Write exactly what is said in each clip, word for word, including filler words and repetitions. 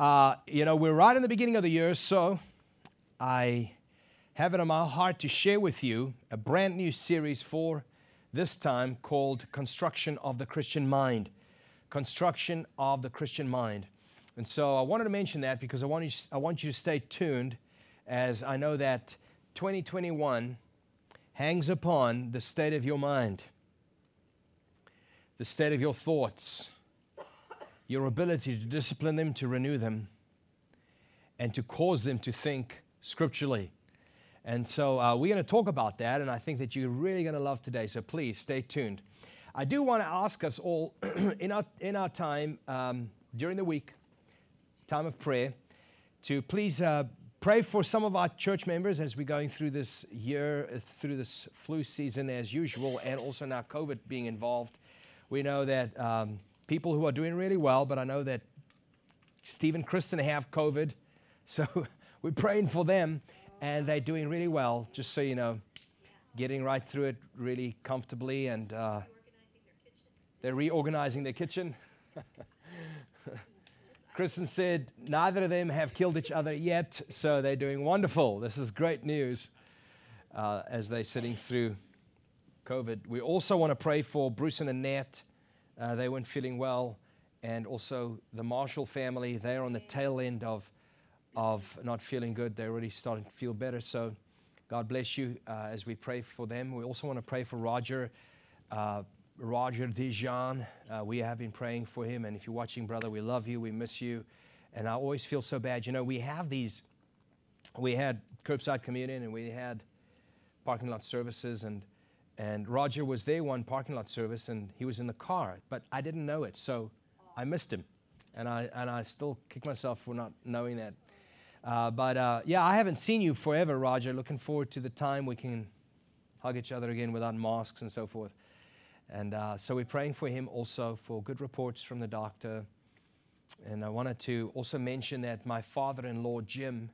Uh, you know, we're right in the beginning of the year, so I have it on my heart to share with you a brand new series for this time called Construction of the Christian Mind. Construction of the Christian Mind. And so I wanted to mention that because I want you, I want you to stay tuned, as I know that twenty twenty-one hangs upon the state of your mind, the state of your thoughts, your ability to discipline them, to renew them, and to cause them to think scripturally. And so uh, we're going to talk about that, and I think that you're really going to love today, so please stay tuned. I do want to ask us all in our, in our time um, during the week, time of prayer, to please uh, pray for some of our church members as we're going through this year, uh, through this flu season as usual, and also now COVID being involved. We know that um, people who are doing really well, but I know that Steve and Kristen have COVID, so we're praying for them, and they're doing really well, just so you know, getting right through it really comfortably, and uh, they're reorganizing their kitchen. Kristen said, neither of them have killed each other yet, so they're doing wonderful. This is great news uh, as they're sitting through COVID. We also want to pray for Bruce and Annette. Uh, they weren't feeling well, and also the Marshall family. They're on the tail end of, of not feeling good. They're already starting to feel better, so God bless you uh, as we pray for them. We also want to pray for Roger, uh, Roger Dijon. Uh, we have been praying for him, and if you're watching, brother, we love you, we miss you, and I always feel so bad. You know, we have these, we had curbside communion, and we had parking lot services, and And Roger was there one parking lot service, and he was in the car, but I didn't know it, so I missed him. And I, and I still kick myself for not knowing that. Uh, but, uh, yeah, I haven't seen you forever, Roger. Looking forward to the time we can hug each other again without masks and so forth. And uh, so we're praying for him also, for good reports from the doctor. And I wanted to also mention that my father-in-law, Jim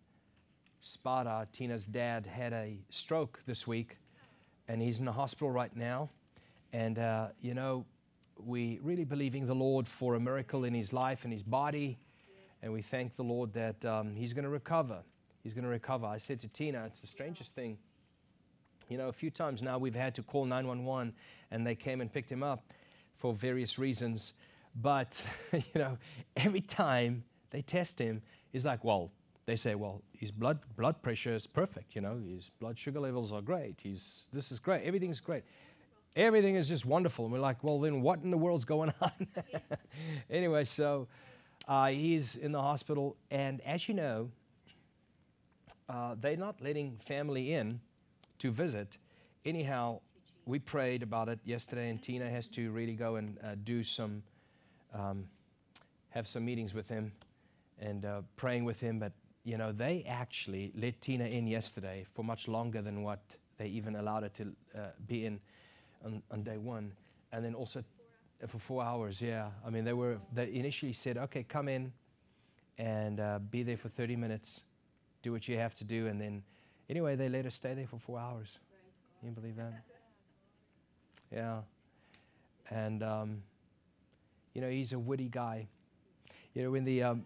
Spada, Tina's dad, had a stroke this week. And he's in the hospital right now. And, uh, you know, we're really believing the Lord for a miracle in his life and his body. And we thank the Lord that um, he's going to recover. He's going to recover. I said to Tina, it's the strangest thing. You know, a few times now we've had to call nine one one, and they came and picked him up for various reasons. But, you know, every time they test him, he's like, well, they say, well, his blood blood pressure is perfect, you know, his blood sugar levels are great, he's, this is great, everything's great, everything is just wonderful. And we're like, well, then what in the world's going on? Anyway, so uh, he's in the hospital, and as you know, uh, they're not letting family in to visit. Anyhow, we prayed about it yesterday, and Tina has to really go and uh, do some, um, have some meetings with him and uh, praying with him, but you know, they actually let Tina in yesterday for much longer than what they even allowed her to uh, be in on, on day one. And then also four for four hours, yeah. I mean, they were they initially said, okay, come in and uh, be there for thirty minutes, do what you have to do. And then, anyway, they let her stay there for four hours. Can you believe that? Yeah. And, um, you know, he's a witty guy. You know, when the... Um,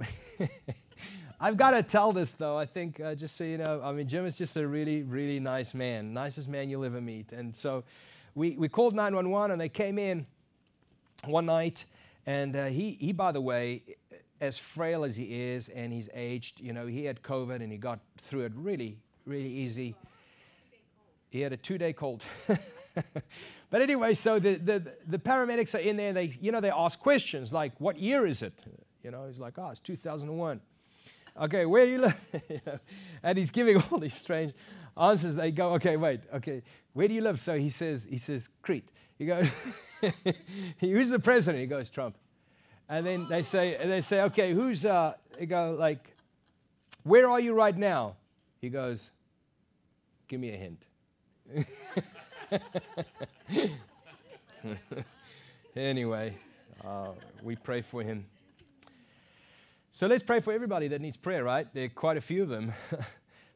I've got to tell this, though, I think, uh, just so you know, I mean, Jim is just a really, really nice man, nicest man you'll ever meet. And so we, we called nine one one, and they came in one night, and uh, he, he, by the way, as frail as he is and he's aged, you know, he had COVID, and he got through it really, really easy. He had a two-day cold. But anyway, so the, the, the paramedics are in there, and they, you know, they ask questions like, what year is it? You know, he's like, oh, it's two thousand one. Okay, where do you live? You know, and he's giving all these strange answers. They go, okay, wait, okay, where do you live? So he says, he says, Crete. He goes, who's the president? He goes, Trump. And then they say, they say, okay, who's? Uh, they go like, where are you right now? He goes, give me a hint. Anyway, uh, we pray for him. So let's pray for everybody that needs prayer, right? There are quite a few of them.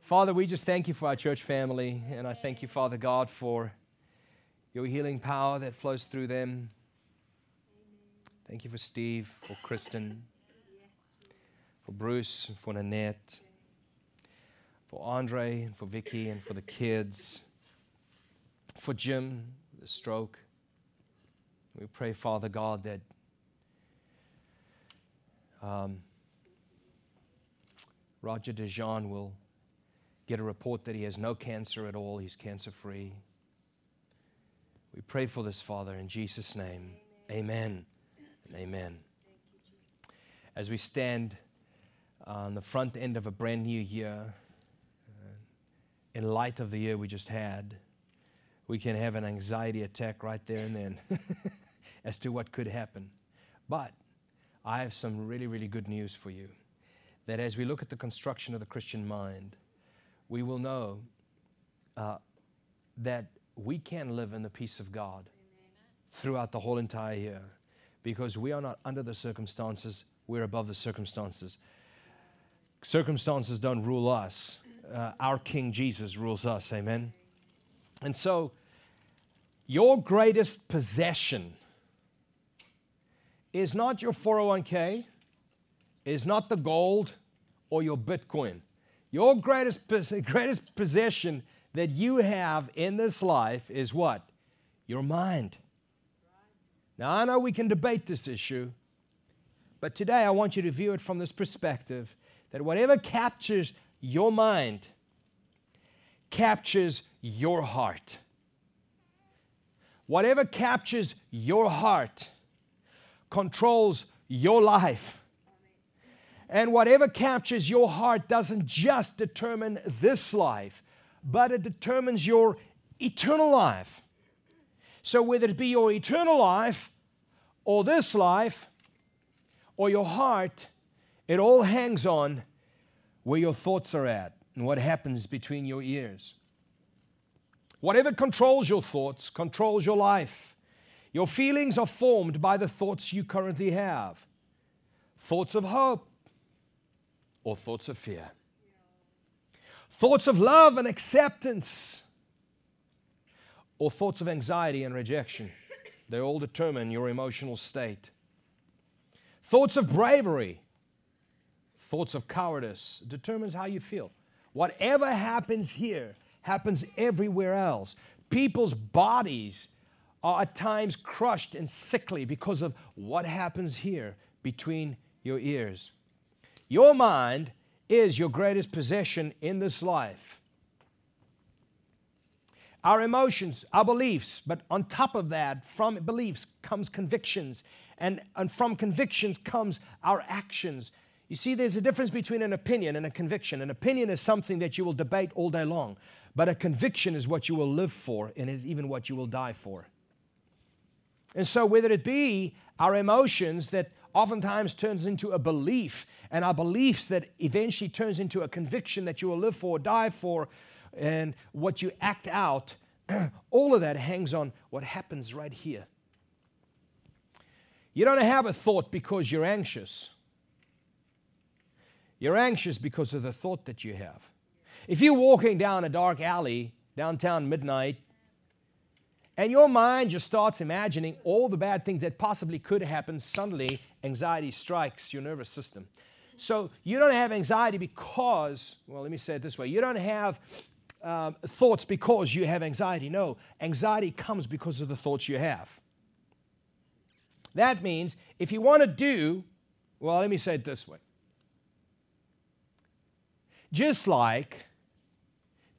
Father, we just thank you for our church family, and I thank you, Father God, for your healing power that flows through them. Thank you for Steve, for Kristen, for Bruce, and for Annette, for Andre, and for Vicky, and for the kids, for Jim, the stroke. We pray, Father God, that um, Roger Dijon will get a report that he has no cancer at all. He's cancer-free. We pray for this, Father, in Jesus' name. Amen. Amen. Amen. As we stand on the front end of a brand new year, uh, in light of the year we just had, we can have an anxiety attack right there and then as to what could happen. But I have some really, really good news for you, that as we look at the construction of the Christian mind, we will know uh, that we can live in the peace of God throughout the whole entire year, because we are not under the circumstances, we're above the circumstances. Circumstances don't rule us. Uh, our King Jesus rules us, amen? And so, your greatest possession is not your four oh one k, is not the gold or your Bitcoin. Your greatest, greatest possession that you have in this life is what? Your mind. Now, I know we can debate this issue, but today I want you to view it from this perspective, that whatever captures your mind captures your heart. Whatever captures your heart controls your life. And whatever captures your heart doesn't just determine this life, but it determines your eternal life. So whether it be your eternal life or this life or your heart, it all hangs on where your thoughts are at and what happens between your ears. Whatever controls your thoughts controls your life. Your feelings are formed by the thoughts you currently have. Thoughts of hope or thoughts of fear. Thoughts of love and acceptance or thoughts of anxiety and rejection. They all determine your emotional state. Thoughts of bravery, thoughts of cowardice determines how you feel. Whatever happens here happens everywhere else. People's bodies are at times crushed and sickly because of what happens here between your ears. Your mind is your greatest possession in this life. Our emotions, our beliefs, but on top of that, from beliefs comes convictions, and, and from convictions comes our actions. You see, there's a difference between an opinion and a conviction. An opinion is something that you will debate all day long, but a conviction is what you will live for and is even what you will die for. And so whether it be our emotions that oftentimes turns into a belief, and our beliefs that eventually turns into a conviction that you will live for or die for, and what you act out, all of that hangs on what happens right here. You don't have a thought because you're anxious. You're anxious because of the thought that you have. If you're walking down a dark alley, downtown midnight, and your mind just starts imagining all the bad things that possibly could happen, suddenly anxiety strikes your nervous system. So you don't have anxiety because, well, let me say it this way. You don't have uh, thoughts because you have anxiety. No, anxiety comes because of the thoughts you have. That means if you want to do, well, let me say it this way. Just like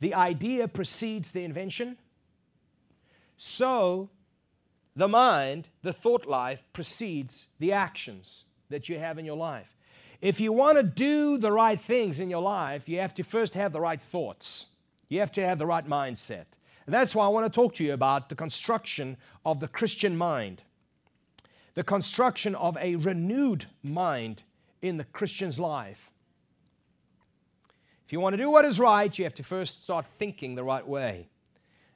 the idea precedes the invention, so the mind, the thought life, precedes the actions that you have in your life. If you want to do the right things in your life, you have to first have the right thoughts. You have to have the right mindset. And that's why I want to talk to you about the construction of the Christian mind, the construction of a renewed mind in the Christian's life. If you want to do what is right, you have to first start thinking the right way.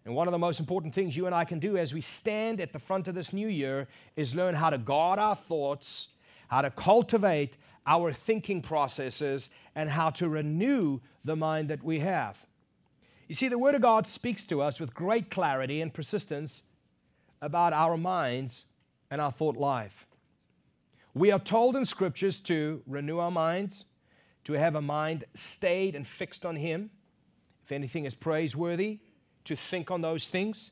And one of the most important things you and I can do as we stand at the front of this new year is learn how to guard our thoughts, how to cultivate our thinking processes, and how to renew the mind that we have. You see, the Word of God speaks to us with great clarity and persistence about our minds and our thought life. We are told in Scriptures to renew our minds, to have a mind stayed and fixed on Him. If anything is praiseworthy, to think on those things,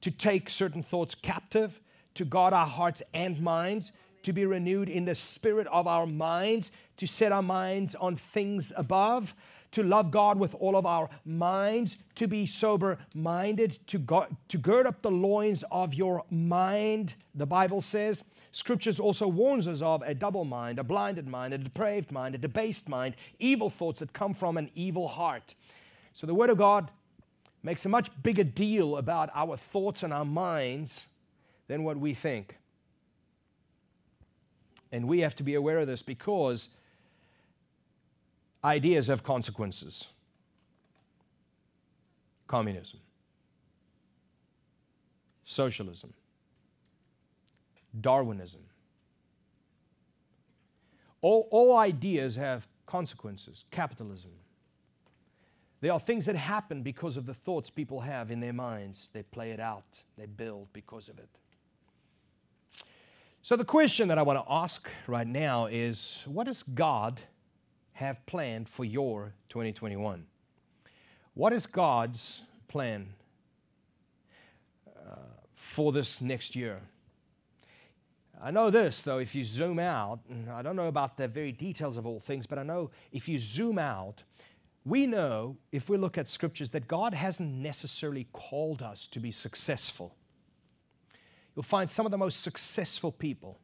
to take certain thoughts captive, to guard our hearts and minds, to be renewed in the spirit of our minds, to set our minds on things above, to love God with all of our minds, to be sober-minded, to, go- to gird up the loins of your mind, the Bible says. Scriptures also warns us of a double mind, a blinded mind, a depraved mind, a debased mind, evil thoughts that come from an evil heart. So the Word of God makes a much bigger deal about our thoughts and our minds than what we think. And we have to be aware of this because ideas have consequences. Communism, socialism, Darwinism. All, all ideas have consequences. Capitalism. There are things that happen because of the thoughts people have in their minds. They play it out. They build because of it. So the question that I want to ask right now is, what does God have planned for your twenty twenty-one? What is God's plan uh, for this next year? I know this, though, if you zoom out, I don't know about the very details of all things, but I know if you zoom out, we know, if we look at scriptures, that God hasn't necessarily called us to be successful. You'll find some of the most successful people,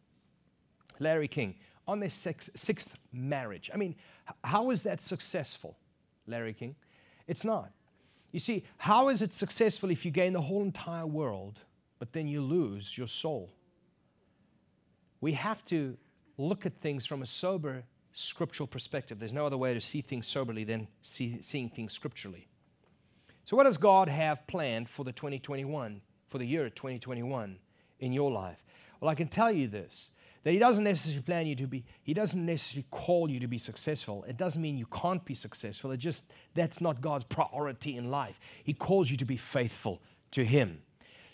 Larry King, on their six, sixth marriage. I mean, how is that successful, Larry King? It's not. You see, how is it successful if you gain the whole entire world, but then you lose your soul? We have to look at things from a sober scriptural perspective. There's no other way to see things soberly than see, seeing things scripturally. So what does God have planned for the twenty twenty-one, for the year twenty twenty-one? In your life? Well, I can tell you this, that He doesn't necessarily plan you to be, He doesn't necessarily call you to be successful. It doesn't mean you can't be successful. It just, that's not God's priority in life. He calls you to be faithful to Him,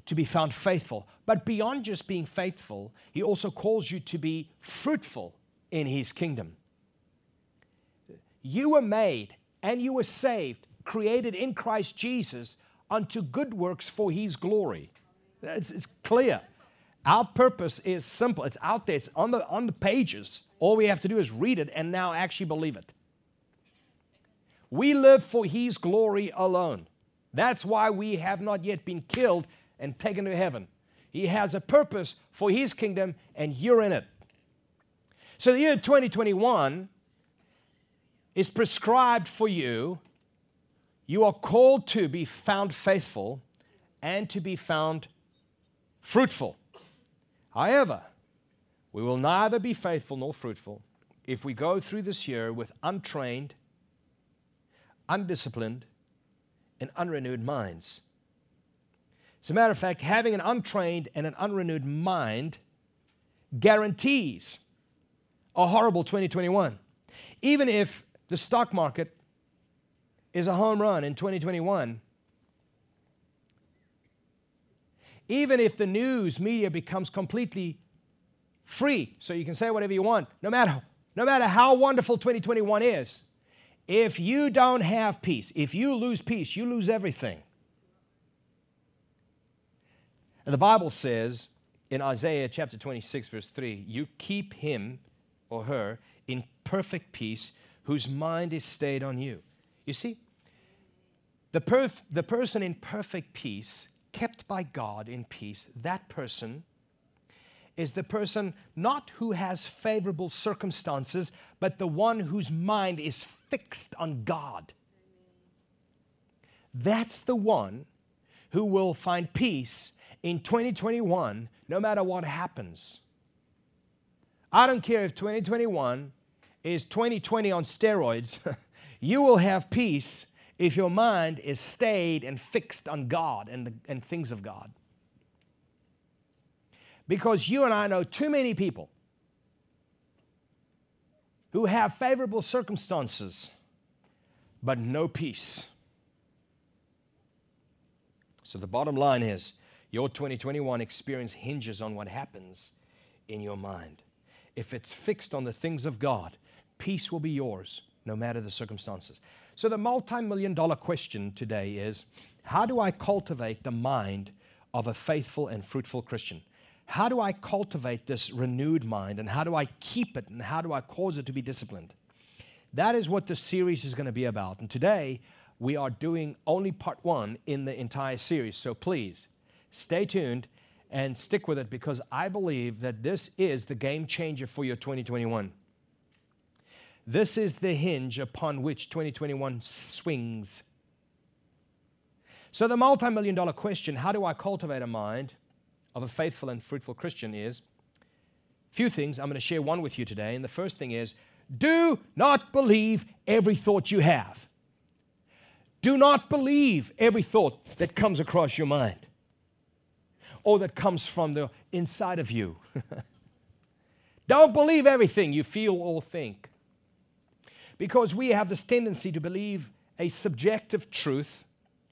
to be found faithful. But beyond just being faithful, He also calls you to be fruitful in His kingdom. You were made and you were saved, created in Christ Jesus unto good works for His glory. It's, it's clear. Our purpose is simple. It's out there. It's on the, on the pages. All we have to do is read it and now actually believe it. We live for His glory alone. That's why we have not yet been killed and taken to heaven. He has a purpose for His kingdom, and you're in it. So the year twenty twenty-one is prescribed for you. You are called to be found faithful and to be found fruitful. However, we will neither be faithful nor fruitful if we go through this year with untrained, undisciplined, and unrenewed minds. As a matter of fact, having an untrained and an unrenewed mind guarantees a horrible twenty twenty-one. Even if the stock market is a home run in twenty twenty-one, even if the news media becomes completely free, so you can say whatever you want, no matter, no matter how wonderful twenty twenty-one is, if you don't have peace, if you lose peace, you lose everything. And the Bible says in Isaiah chapter twenty-six, verse three, you keep him or her in perfect peace whose mind is stayed on you. You see, the, perf- the person in perfect peace, kept by God in peace, that person is the person not who has favorable circumstances, but the one whose mind is fixed on God. That's the one who will find peace in twenty twenty-one, no matter what happens. I don't care if twenty twenty-one is twenty twenty on steroids. You will have peace if your mind is stayed and fixed on God and, the, and things of God. Because you and I know too many people who have favorable circumstances, but no peace. So the bottom line is, your twenty twenty-one experience hinges on what happens in your mind. If it's fixed on the things of God, peace will be yours, no matter the circumstances. So the multi-million dollar question today is, how do I cultivate the mind of a faithful and fruitful Christian? How do I cultivate this renewed mind, and how do I keep it, and how do I cause it to be disciplined? That is what this series is going to be about. And today, we are doing only part one in the entire series. So please, stay tuned and stick with it, because I believe that this is the game changer for your twenty twenty-one. This is the hinge upon which twenty twenty-one swings. So the multi-million dollar question, how do I cultivate a mind of a faithful and fruitful Christian, is a few things. I'm going to share one with you today. And the first thing is, do not believe every thought you have. Do not believe every thought that comes across your mind or that comes from the inside of you. Don't believe everything you feel or think, because we have this tendency to believe a subjective truth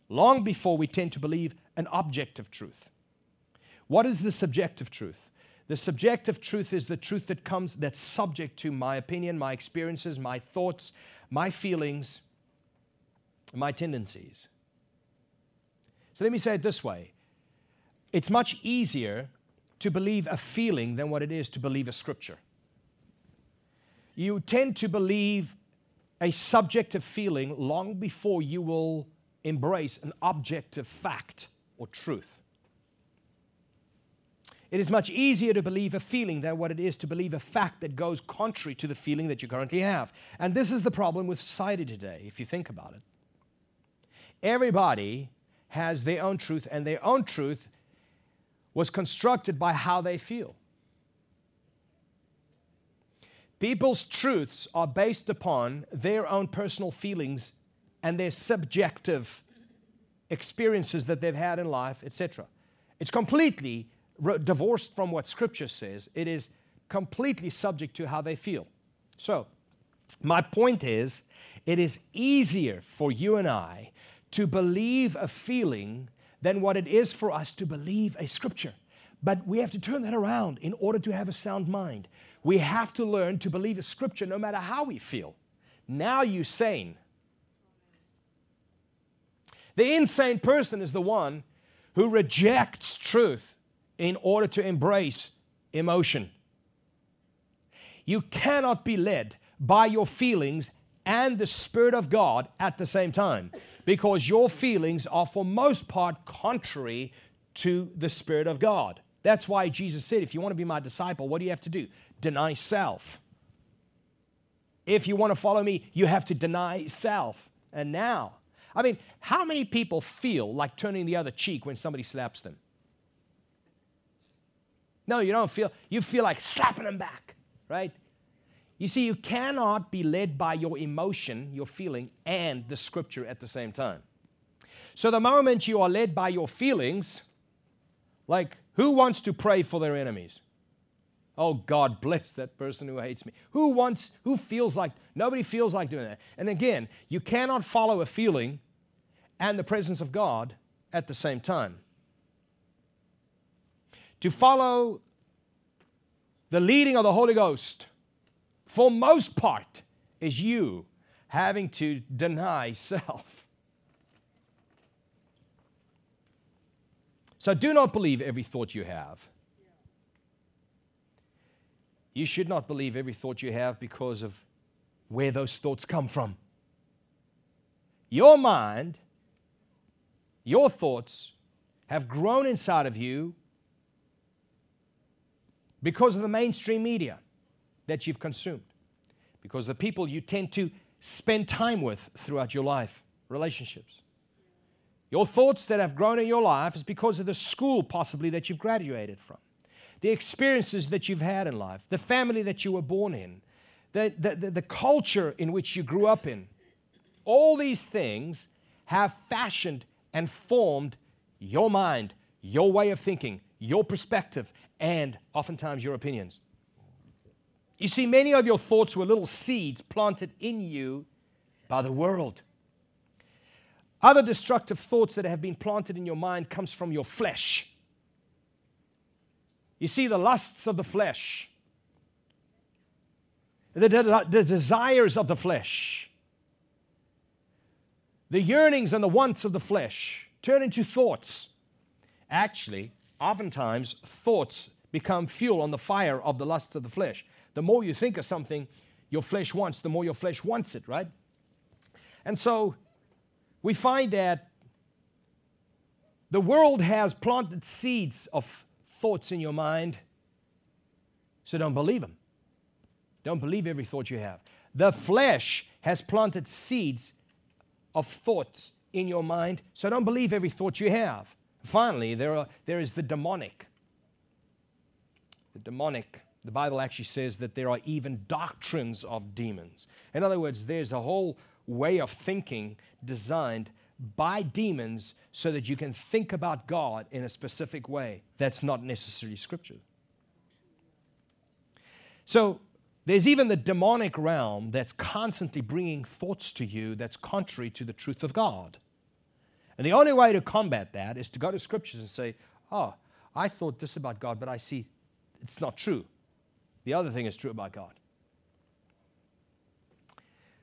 long before we tend to believe an objective truth. What is the subjective truth? The subjective truth is the truth that comes, that's subject to my opinion, my experiences, my thoughts, my feelings, my tendencies. So let me say it this way. It's much easier to believe a feeling than what it is to believe a scripture. You tend to believe a subjective feeling long before you will embrace an objective fact or truth. It is much easier to believe a feeling than what it is to believe a fact that goes contrary to the feeling that you currently have. And this is the problem with society today, if you think about it. Everybody has their own truth, and their own truth was constructed by how they feel. People's truths are based upon their own personal feelings and their subjective experiences that they've had in life, et cetera. It's completely divorced from what Scripture says. It is completely subject to how they feel. So, my point is, it is easier for you and I to believe a feeling than what it is for us to believe a scripture. But we have to turn that around in order to have a sound mind. We have to learn to believe a scripture no matter how we feel. Now you're sane. The insane person is the one who rejects truth in order to embrace emotion. You cannot be led by your feelings and the Spirit of God at the same time, because your feelings are for most part contrary to the Spirit of God. That's why Jesus said, if you want to be my disciple, what do you have to do? Deny self. If you want to follow me, you have to deny self. And now, I mean, how many people feel like turning the other cheek when somebody slaps them? No, you don't feel, you feel like slapping them back, right? You see, you cannot be led by your emotion, your feeling, and the scripture at the same time. So the moment you are led by your feelings, like, who wants to pray for their enemies? Oh, God bless that person who hates me. Who wants, who feels like, nobody feels like doing that. And again, you cannot follow a feeling and the presence of God at the same time. To follow the leading of the Holy Ghost, for most part, is you having to deny self. So do not believe every thought you have. You should not believe every thought you have because of where those thoughts come from. Your mind, your thoughts have grown inside of you because of the mainstream media that you've consumed, because the people you tend to spend time with throughout your life, relationships. Your thoughts that have grown in your life is because of the school possibly that you've graduated from, the experiences that you've had in life, the family that you were born in, the, the, the, the culture in which you grew up in. All these things have fashioned and formed your mind, your way of thinking, your perspective, and oftentimes your opinions. You see, many of your thoughts were little seeds planted in you by the world. Other destructive thoughts that have been planted in your mind comes from your flesh. You see, the lusts of the flesh. the, the, the desires of the flesh, the yearnings and the wants of the flesh turn into thoughts. Actually, oftentimes, thoughts become fuel on the fire of the lust of the flesh. The more you think of something your flesh wants, the more your flesh wants it, right? And so we find that the world has planted seeds of thoughts in your mind, so don't believe them. Don't believe every thought you have. The flesh has planted seeds of thoughts in your mind, so don't believe every thought you have. Finally, there are, there is the demonic. The demonic, the Bible actually says that there are even doctrines of demons. In other words, there's a whole way of thinking designed by demons so that you can think about God in a specific way that's not necessarily Scripture. So there's even the demonic realm that's constantly bringing thoughts to you that's contrary to the truth of God. And the only way to combat that is to go to Scriptures and say, oh, I thought this about God, but I see it's not true. The other thing is true about God.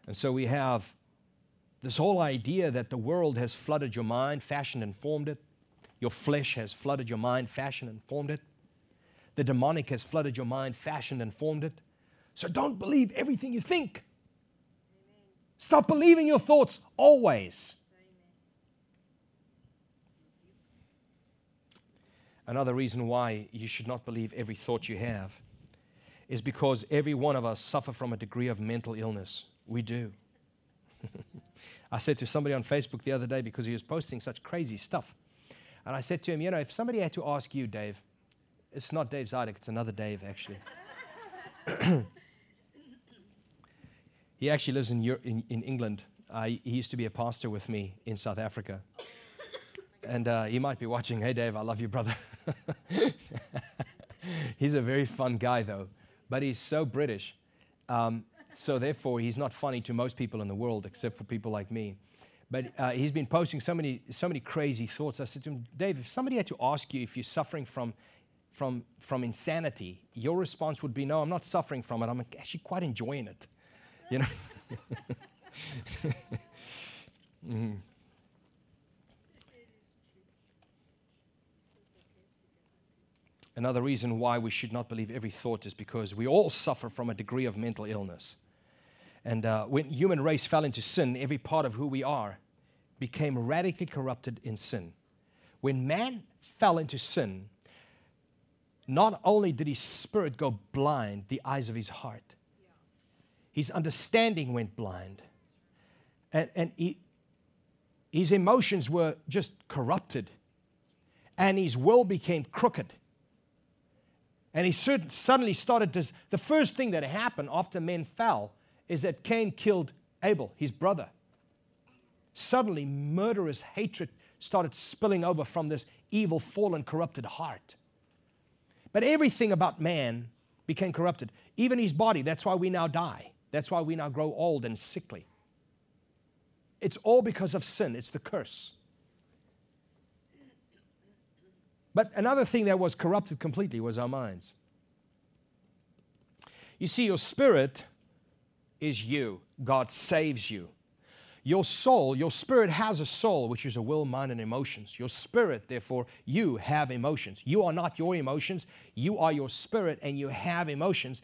And so we have this whole idea that the world has flooded your mind, fashioned and formed it. Your flesh has flooded your mind, fashioned and formed it. The demonic has flooded your mind, fashioned and formed it. So don't believe everything you think. Stop believing your thoughts always. Another reason why you should not believe every thought you have is because every one of us suffer from a degree of mental illness. We do. I said to somebody on Facebook the other day, because he was posting such crazy stuff, and I said to him, you know, if somebody had to ask you, Dave, it's not Dave Zidek, it's another Dave, actually. He actually lives in, Euro in, in England. Uh, he used to be a pastor with me in South Africa. And uh, he might be watching. Hey, Dave, I love you, brother. He's a very fun guy, though. But he's so British. Um, so therefore, he's not funny to most people in the world, except for people like me. But uh, he's been posting so many, so many crazy thoughts. I said to him, Dave, if somebody had to ask you if you're suffering from, from, from insanity, your response would be, no, I'm not suffering from it. I'm actually quite enjoying it. You know? Mm. Another reason why we should not believe every thought is because we all suffer from a degree of mental illness. And uh, when the human race fell into sin, every part of who we are became radically corrupted in sin. When man fell into sin, not only did his spirit go blind, the eyes of his heart. His understanding went blind. And, and he, his emotions were just corrupted. And his will became crooked. And he suddenly started to, the first thing that happened after men fell is that Cain killed Abel, his brother. Suddenly, murderous hatred started spilling over from this evil, fallen, corrupted heart. But everything about man became corrupted, even his body. That's why we now die. That's why we now grow old and sickly. It's all because of sin. It's the curse. But another thing that was corrupted completely was our minds. You see, your spirit is you. God saves you. Your soul, your spirit has a soul, which is a will, mind, and emotions. Your spirit, therefore, you have emotions. You are not your emotions. You are your spirit, and you have emotions.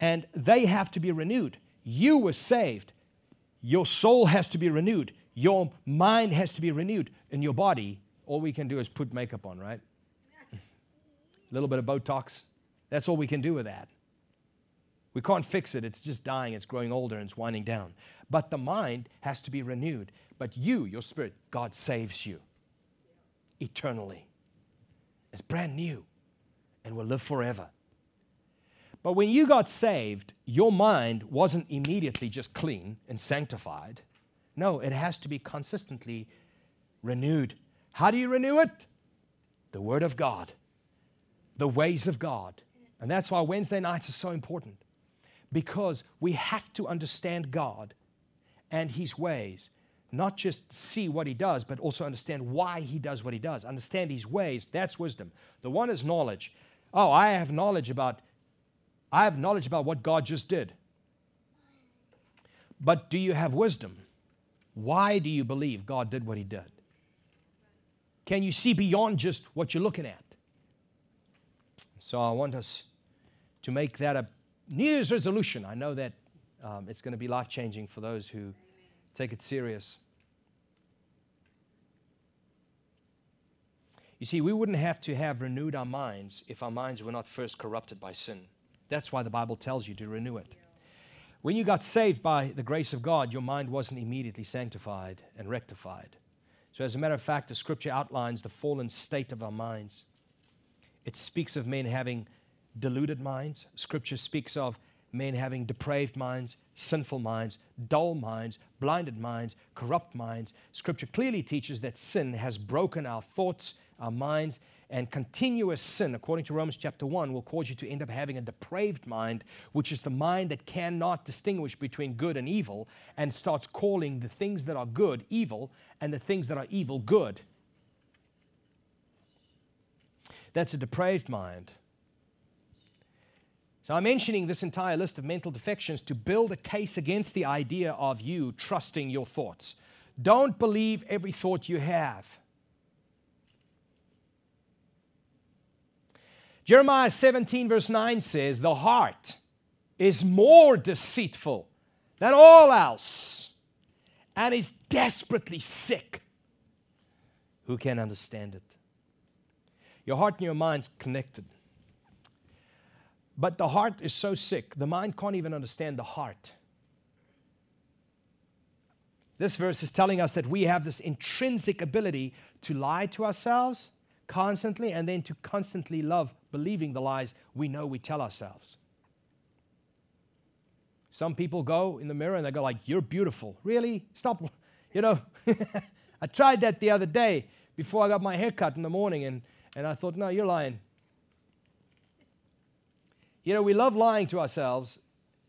And they have to be renewed. You were saved. Your soul has to be renewed. Your mind has to be renewed. And your body, all we can do is put makeup on, right? A little bit of Botox. That's all we can do with that. We can't fix it. It's just dying. It's growing older and it's winding down. But the mind has to be renewed. But you, your spirit, God saves you eternally. It's brand new and will live forever. But when you got saved, your mind wasn't immediately just clean and sanctified. No, it has to be consistently renewed. How do you renew it? The Word of God. The ways of God. And that's why Wednesday nights are so important, because we have to understand God and His ways, not just see what He does, but also understand why He does what He does. Understand His ways, that's wisdom. The one is knowledge. Oh, I have knowledge about, I have knowledge about what God just did. But do you have wisdom? Why do you believe God did what he did? Can you see beyond just what you're looking at? So I want us to make that a New Year's resolution. I know that um, it's going to be life-changing for those who take it serious. You see, we wouldn't have to have renewed our minds if our minds were not first corrupted by sin. That's why the Bible tells you to renew it. When you got saved by the grace of God, your mind wasn't immediately sanctified and rectified. So as a matter of fact, the Scripture outlines the fallen state of our minds. It speaks of men having deluded minds. Scripture speaks of men having depraved minds, sinful minds, dull minds, blinded minds, corrupt minds. Scripture clearly teaches that sin has broken our thoughts, our minds, and continuous sin, according to Romans chapter one, will cause you to end up having a depraved mind, which is the mind that cannot distinguish between good and evil and starts calling the things that are good evil and the things that are evil good. That's a depraved mind. So I'm mentioning this entire list of mental defections to build a case against the idea of you trusting your thoughts. Don't believe every thought you have. Jeremiah seventeen verse nine says, the heart is more deceitful than all else and is desperately sick. Who can understand it? Your heart and your mind's connected. But the heart is so sick, the mind can't even understand the heart. This verse is telling us that we have this intrinsic ability to lie to ourselves constantly, and then to constantly love believing the lies we know we tell ourselves. Some people go in the mirror and they go like, you're beautiful. Really? Stop. You know, I tried that the other day before I got my hair cut in the morning, and, and I thought, no, you're lying. You know, we love lying to ourselves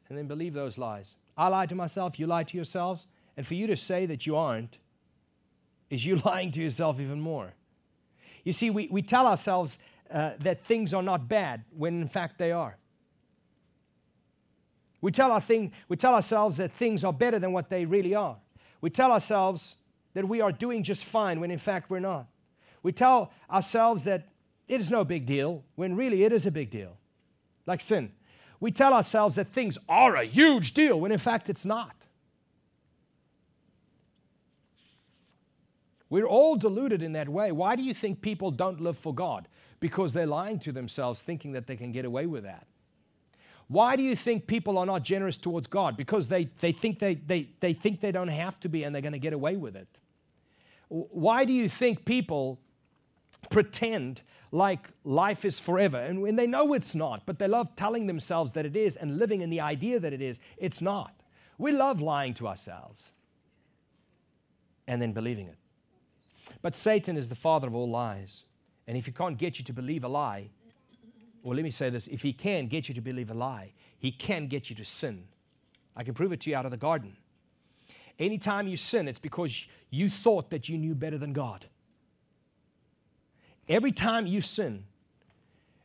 and then believe those lies. I lie to myself, you lie to yourselves, and for you to say that you aren't is you lying to yourself even more. You see, we, we tell ourselves uh, that things are not bad when, in fact, they are. We tell, our thing, we tell ourselves that things are better than what they really are. We tell ourselves that we are doing just fine when, in fact, we're not. We tell ourselves that it is no big deal when, really, it is a big deal, like sin. We tell ourselves that things are a huge deal when, in fact, it's not. We're all deluded in that way. Why do you think people don't live for God? Because they're lying to themselves, thinking that they can get away with that. Why do you think people are not generous towards God? Because they, they, think, they, they, they think they don't have to be and they're going to get away with it. Why do you think people pretend like life is forever? And when they know it's not, but they love telling themselves that it is and living in the idea that it is, it's not. We love lying to ourselves and then believing it. But Satan is the father of all lies. And if he can't get you to believe a lie, or let me say this, if he can get you to believe a lie, he can get you to sin. I can prove it to you out of the garden. Anytime you sin, it's because you thought that you knew better than God. Every time you sin,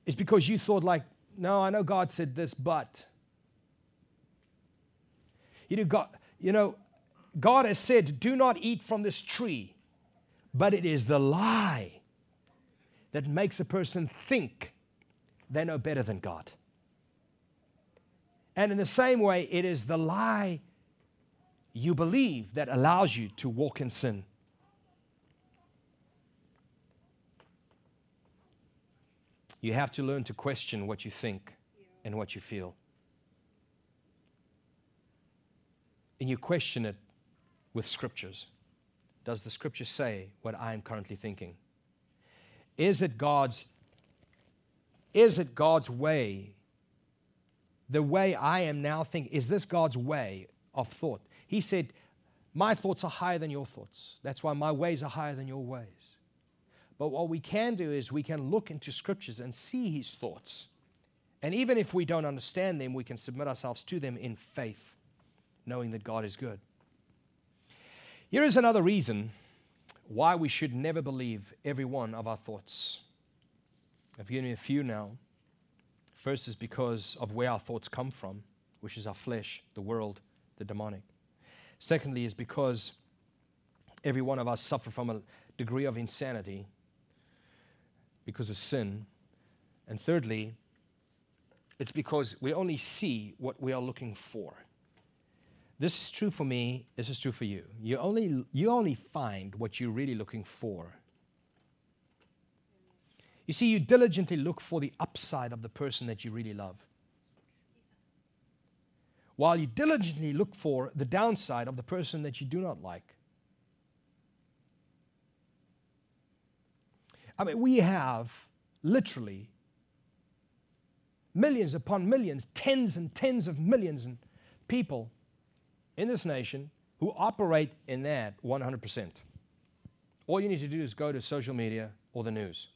it's because you thought like, no, I know God said this, but. You know, God, you know, God has said, do not eat from this tree. But it is the lie that makes a person think they know better than God. And in the same way, it is the lie you believe that allows you to walk in sin. You have to learn to question what you think and what you feel. And you question it with scriptures. Does the Scripture say what I am currently thinking? Is it God's, is it God's way, the way I am now thinking? Is this God's way of thought? He said, my thoughts are higher than your thoughts. That's why my ways are higher than your ways. But what we can do is we can look into Scriptures and see His thoughts. And even if we don't understand them, we can submit ourselves to them in faith, knowing that God is good. Here is another reason why we should never believe every one of our thoughts. I've given you a few now. First is because of where our thoughts come from, which is our flesh, the world, the demonic. Secondly, is because every one of us suffer from a degree of insanity because of sin. And thirdly, it's because we only see what we are looking for. This is true for me. This is true for you. You only, you only find what you're really looking for. You see, you diligently look for the upside of the person that you really love, while you diligently look for the downside of the person that you do not like. I mean, we have literally millions upon millions, tens and tens of millions of people in this nation who operate in that one hundred percent. All you need to do is go to social media or the news.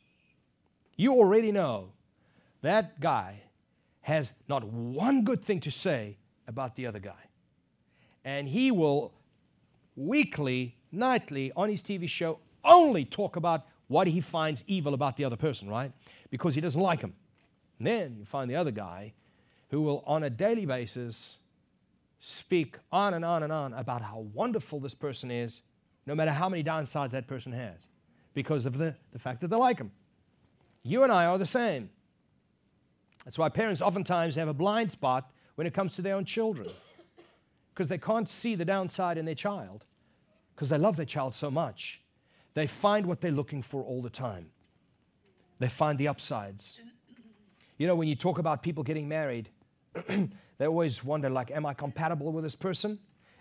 You already know that guy has not one good thing to say about the other guy. And he will weekly, nightly, on his T V show, only talk about what he finds evil about the other person, right? Because he doesn't like him. And then you find the other guy who will, on a daily basis, speak on and on and on about how wonderful this person is, no matter how many downsides that person has, because of the, the fact that they like him. You and I are the same. That's why parents oftentimes have a blind spot when it comes to their own children, because they can't see the downside in their child, because they love their child so much. They find what they're looking for all the time. They find the upsides. You know, when you talk about people getting married, they always wonder, like, am I compatible with this person?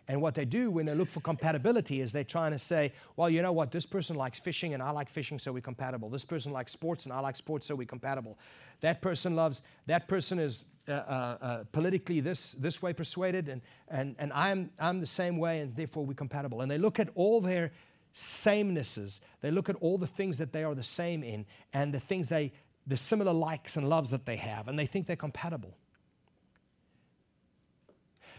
And what they do when they look for compatibility is they're trying to say, well, you know what, this person likes fishing and I like fishing, so we're compatible. This person likes sports and I like sports, so we're compatible. That person loves, that person is uh, uh, uh, politically this this way persuaded, and, and, and I'm, I'm the same way, and therefore we're compatible. And they look at all their samenesses. They look at all the things that they are the same in and the things they, the similar likes and loves that they have, and they think they're compatible.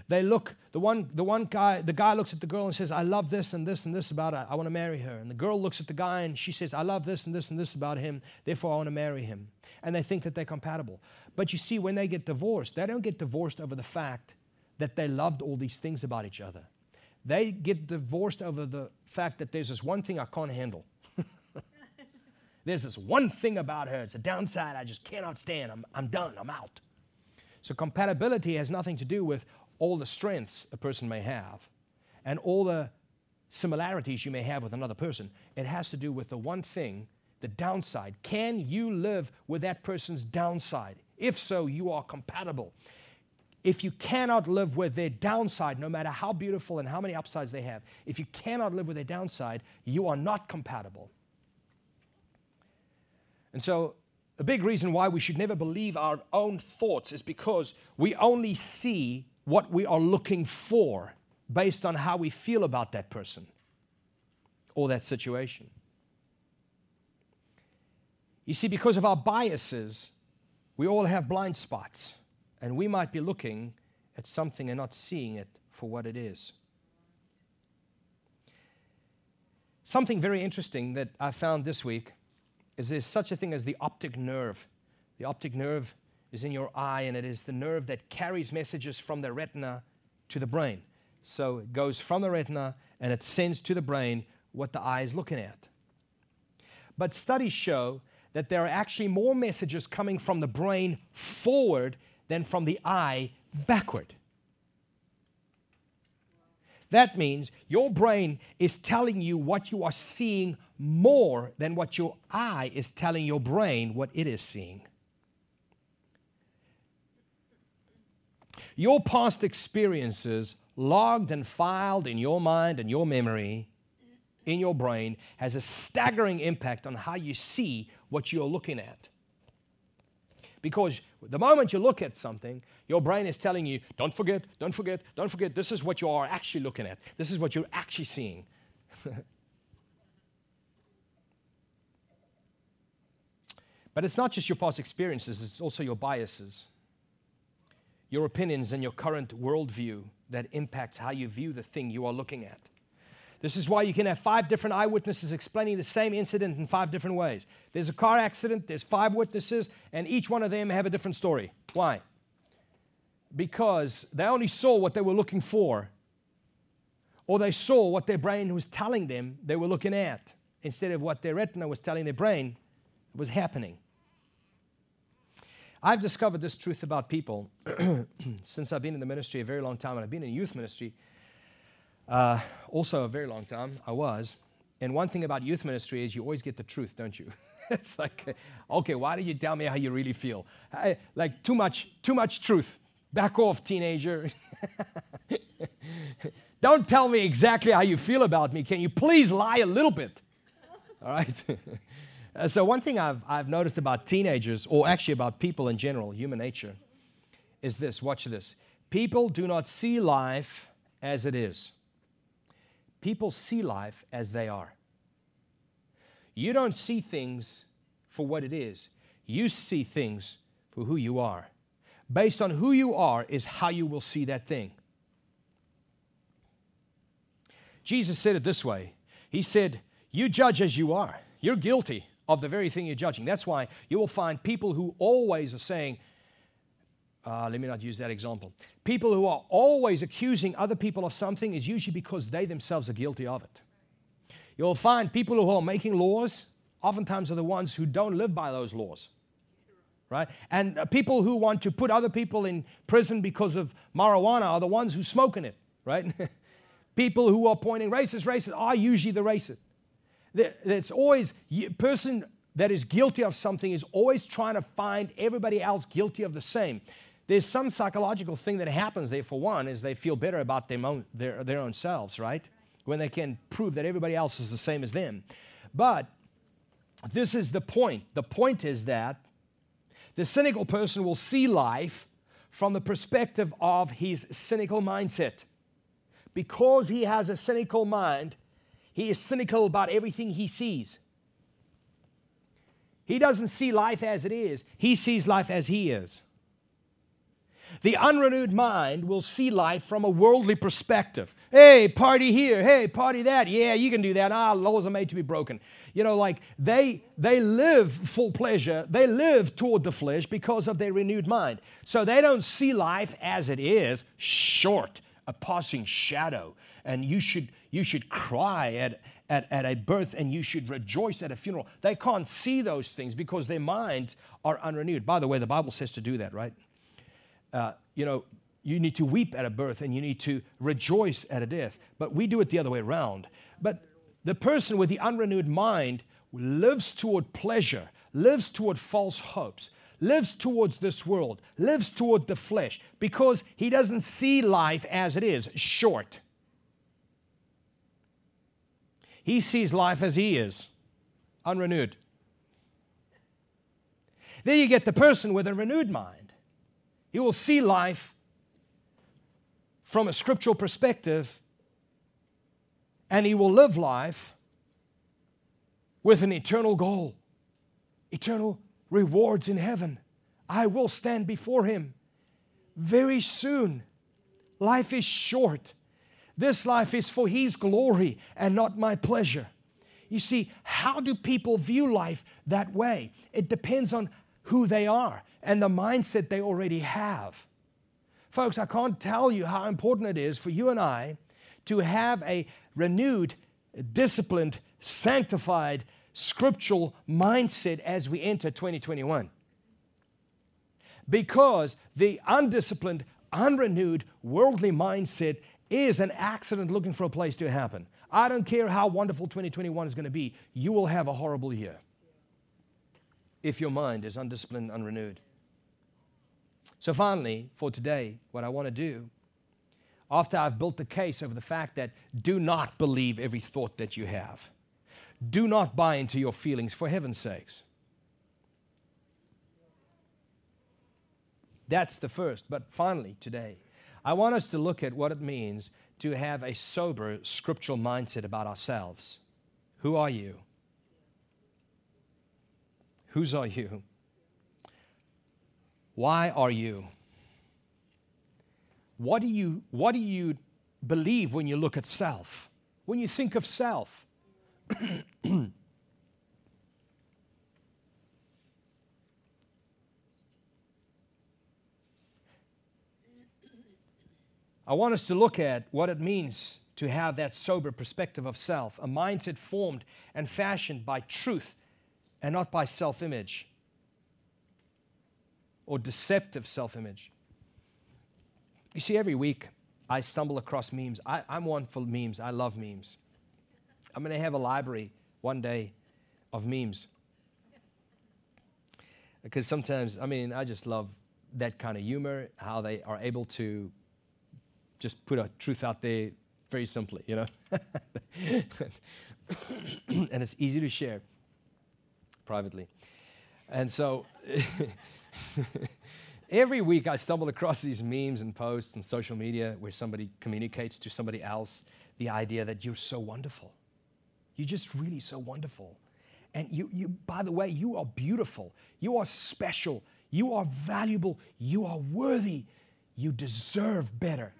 They look, the one, the one guy, the guy looks at the girl and says, I love this and this and this about her. I want to marry her. And the girl looks at the guy and she says, I love this and this and this about him. Therefore, I want to marry him. And they think that they're compatible. But you see, when they get divorced, they don't get divorced over the fact that they loved all these things about each other. They get divorced over the fact that there's this one thing I can't handle. There's this one thing about her. It's a downside I just cannot stand. I'm, I'm done. I'm out. So compatibility has nothing to do with all the strengths a person may have and all the similarities you may have with another person. It has to do with the one thing, the downside. Can you live with that person's downside? If so, you are compatible. If you cannot live with their downside, no matter how beautiful and how many upsides they have, if you cannot live with their downside, you are not compatible. And so a big reason why we should never believe our own thoughts is because we only see what we are looking for based on how we feel about that person or that situation. You see, because of our biases, we all have blind spots, and we might be looking at something and not seeing it for what it is. Something very interesting that I found this week is there's such a thing as the optic nerve. The optic nerve is in your eye, and it is the nerve that carries messages from the retina to the brain. So it goes from the retina, and it sends to the brain what the eye is looking at. But studies show that there are actually more messages coming from the brain forward than from the eye backward. That means your brain is telling you what you are seeing more than what your eye is telling your brain what it is seeing. Your past experiences, logged and filed in your mind and your memory, in your brain, has a staggering impact on how you see what you're looking at. Because the moment you look at something, your brain is telling you, don't forget, don't forget, don't forget, this is what you are actually looking at. This is what you're actually seeing. But it's not just your past experiences, it's also your biases, your opinions, and your current worldview that impacts how you view the thing you are looking at. This is why you can have five different eyewitnesses explaining the same incident in five different ways. There's a car accident, there's five witnesses, and each one of them have a different story. Why? Because they only saw what they were looking for, or they saw what their brain was telling them they were looking at instead of what their retina was telling their brain was happening. I've discovered this truth about people since I've been in the ministry a very long time, and I've been in youth ministry uh, also a very long time. I was. And one thing about youth ministry is you always get the truth, don't you? It's like, okay, why don't you tell me how you really feel? I, like too much, too much truth. Back off, teenager. Don't tell me exactly how you feel about me. Can you please lie a little bit? All right. So one thing I've, I've noticed about teenagers, or actually about people in general, human nature, is this. Watch this. People do not see life as it is. People see life as they are. You don't see things for what it is. You see things for who you are. Based on who you are is how you will see that thing. Jesus said it this way. He said, you judge as you are. You're guilty of the very thing you're judging. That's why you will find people who always are saying, uh, let me not use that example. People who are always accusing other people of something is usually because they themselves are guilty of it. You'll find people who are making laws oftentimes are the ones who don't live by those laws, right? And uh, people who want to put other people in prison because of marijuana are the ones who smoke in it, right? People who are pointing racist, racist are usually the racist. That's always, a person that is guilty of something is always trying to find everybody else guilty of the same. There's some psychological thing that happens there, for one, is they feel better about their own, their, their own selves, right? When they can prove that everybody else is the same as them. But this is the point. The point is that the cynical person will see life from the perspective of his cynical mindset. Because he has a cynical mind, he is cynical about everything he sees. He doesn't see life as it is. He sees life as he is. The unrenewed mind will see life from a worldly perspective. Hey, party here. Hey, party that. Yeah, you can do that. Ah, laws are made to be broken. You know, like they, they live for pleasure. They live toward the flesh because of their renewed mind. So they don't see life as it is, short, a passing shadow. And you should, you should cry at, at, at a birth, and you should rejoice at a funeral. They can't see those things because their minds are unrenewed. By the way, the Bible says to do that, right? Uh, you know, you need to weep at a birth, and you need to rejoice at a death. But we do it the other way around. But the person with the unrenewed mind lives toward pleasure, lives toward false hopes, lives towards this world, lives toward the flesh, because he doesn't see life as it is, short. He sees life as he is, unrenewed. Then you get the person with a renewed mind. He will see life from a scriptural perspective, and he will live life with an eternal goal, eternal rewards in heaven. I will stand before him very soon. Life is short. This life is for His glory and not my pleasure. You see, how do people view life that way? It depends on who they are and the mindset they already have. Folks, I can't tell you how important it is for you and I to have a renewed, disciplined, sanctified, scriptural mindset as we enter twenty twenty-one. Because the undisciplined, unrenewed, worldly mindset is an accident looking for a place to happen. I don't care how wonderful twenty twenty-one is going to be. You will have a horrible year if your mind is undisciplined, unrenewed. So finally, for today, what I want to do, after I've built the case over the fact that do not believe every thought that you have. Do not buy into your feelings, for heaven's sakes. That's the first. But finally, today, I want us to look at what it means to have a sober scriptural mindset about ourselves. Who are you? Whose are you? Why are you? What do you, what do you believe when you look at self? When you think of self? I want us to look at what it means to have that sober perspective of self, a mindset formed and fashioned by truth and not by self-image or deceptive self-image. You see, every week I stumble across memes. I, I'm one for memes. I love memes. I'm going to have a library one day of memes. Because sometimes, I mean, I just love that kind of humor, how they are able to just put a truth out there very simply, you know. And it's easy to share privately. And so every week I stumble across these memes and posts on social media where somebody communicates to somebody else the idea that you're so wonderful. You're just really so wonderful. And you, you, by the way, you are beautiful. You are special. You are valuable. You are worthy. You deserve better.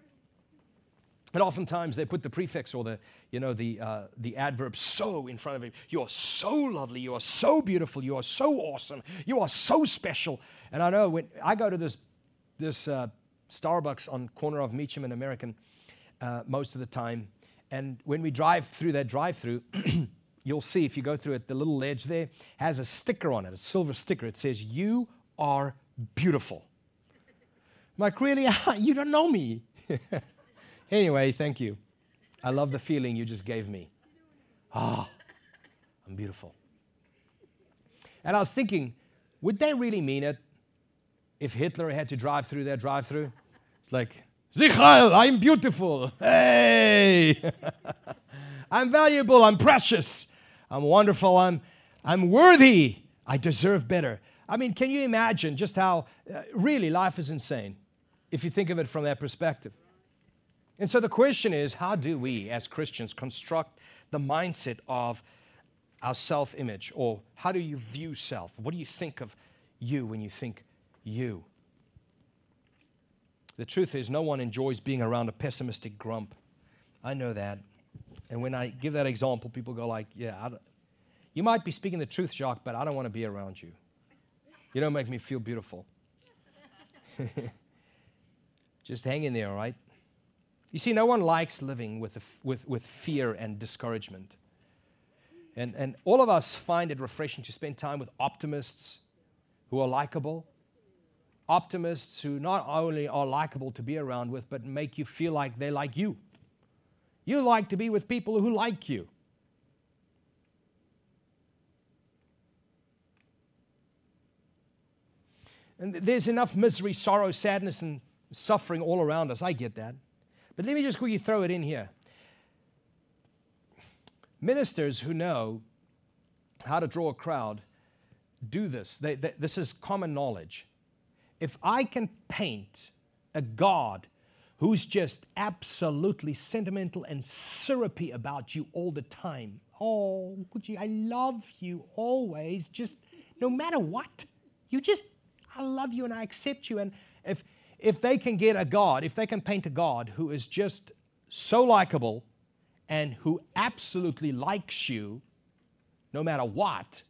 And oftentimes they put the prefix or the, you know, the, uh, the adverb so in front of it. You are so lovely. You are so beautiful. You are so awesome. You are so special. And I know when I go to this, this uh, Starbucks on corner of Meacham and American uh, most of the time, and when we drive through that drive-through, you'll see if you go through it, the little ledge there has a sticker on it, a silver sticker. It says, "You are beautiful." I'm like, really? You don't know me. Anyway, thank you. I love the feeling you just gave me. Ah, I'm beautiful. And I was thinking, would they really mean it if Hitler had to drive through their drive-through? It's like, "Sichel, I'm beautiful. Hey! I'm valuable. I'm precious. I'm wonderful. I'm, I'm worthy. I deserve better." I mean, can you imagine just how uh, really life is insane if you think of it from that perspective? And so the question is, how do we as Christians construct the mindset of our self-image? Or how do you view self? What do you think of you when you think you? The truth is, no one enjoys being around a pessimistic grump. I know that. And when I give that example, people go like, yeah, I don't, you might be speaking the truth, Jacques, but I don't want to be around you. You don't make me feel beautiful. Just hang in there, all right? You see, no one likes living with, with, with fear and discouragement. And, and all of us find it refreshing to spend time with optimists who are likable. Optimists who not only are likable to be around with, but make you feel like they like you. You like to be with people who like you. And there's enough misery, sorrow, sadness, and suffering all around us. I get that. But let me just quickly throw it in here. Ministers who know how to draw a crowd do this. They, they, this is common knowledge. If I can paint a God who's just absolutely sentimental and syrupy about you all the time. Oh, would you, I love you always, just no matter what. You just, I love you and I accept you. And if, if they can get a God, if they can paint a God who is just so likable and who absolutely likes you no matter what,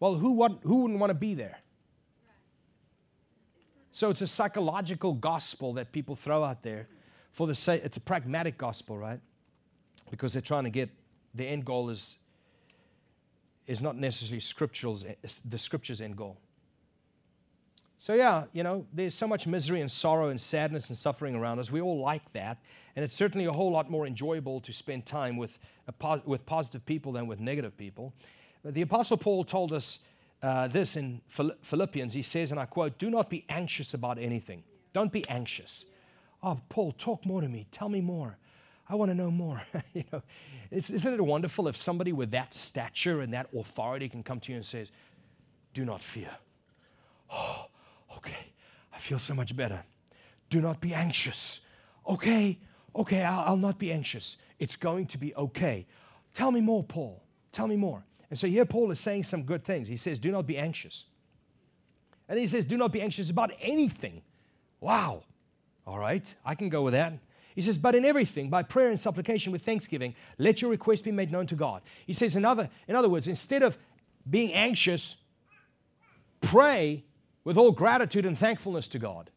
well, who, want, who wouldn't want to be there? So it's a psychological gospel that people throw out there for the sake, it's a pragmatic gospel, right? Because they're trying to get, the end goal is, is not necessarily scriptural, the scripture's end goal. So yeah, you know, there's so much misery and sorrow and sadness and suffering around us. We all like that. And it's certainly a whole lot more enjoyable to spend time with, a, with positive people than with negative people. The Apostle Paul told us, Uh, this in Philippians, he says, and I quote, "Do not be anxious about anything." Don't be anxious. Oh, Paul, talk more to me. Tell me more. I want to know more. You know, isn't it wonderful if somebody with that stature and that authority can come to you and says, "Do not fear." Oh, okay. I feel so much better. Do not be anxious. Okay, okay, I'll, I'll not be anxious. It's going to be okay. Tell me more, Paul. Tell me more. And so here Paul is saying some good things. He says, do not be anxious. And he says, do not be anxious about anything. Wow. All right, I can go with that. He says, but in everything, by prayer and supplication with thanksgiving, let your request be made known to God. He says, in other, in other words, instead of being anxious, pray with all gratitude and thankfulness to God.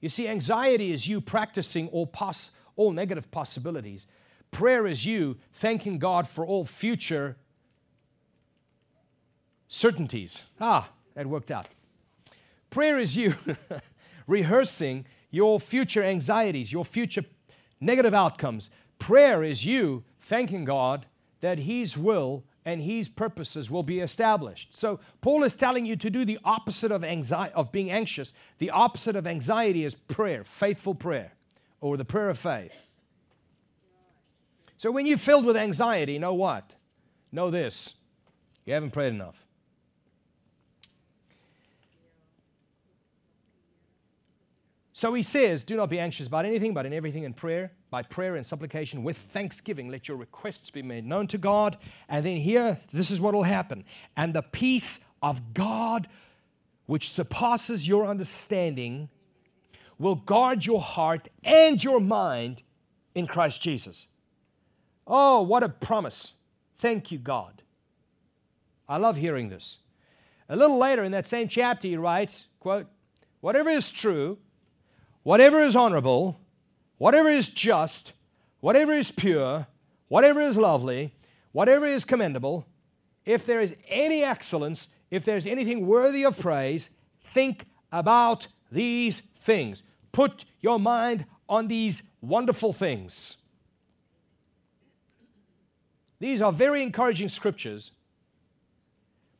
You see, anxiety is you practicing all, pos all negative possibilities. prayer is you thanking God for all future certainties. Ah, that worked out. Prayer is you rehearsing your future anxieties, your future negative outcomes. Prayer is you thanking God that His will and His purposes will be established. So Paul is telling you to do the opposite of anxiety, of being anxious. The opposite of anxiety is prayer, faithful prayer, or the prayer of faith. So when you're filled with anxiety, know what? Know this. You haven't prayed enough. So he says, do not be anxious about anything, but in everything in prayer, by prayer and supplication, with thanksgiving, let your requests be made known to God. And then here, this is what will happen. And the peace of God, which surpasses your understanding, will guard your heart and your mind in Christ Jesus. Oh, what a promise. Thank you, God. I love hearing this. A little later in that same chapter, he writes, quote, whatever is true, whatever is honorable, whatever is just, whatever is pure, whatever is lovely, whatever is commendable, if there is any excellence, if there is anything worthy of praise, think about these things. Put your mind on these wonderful things. These are very encouraging scriptures,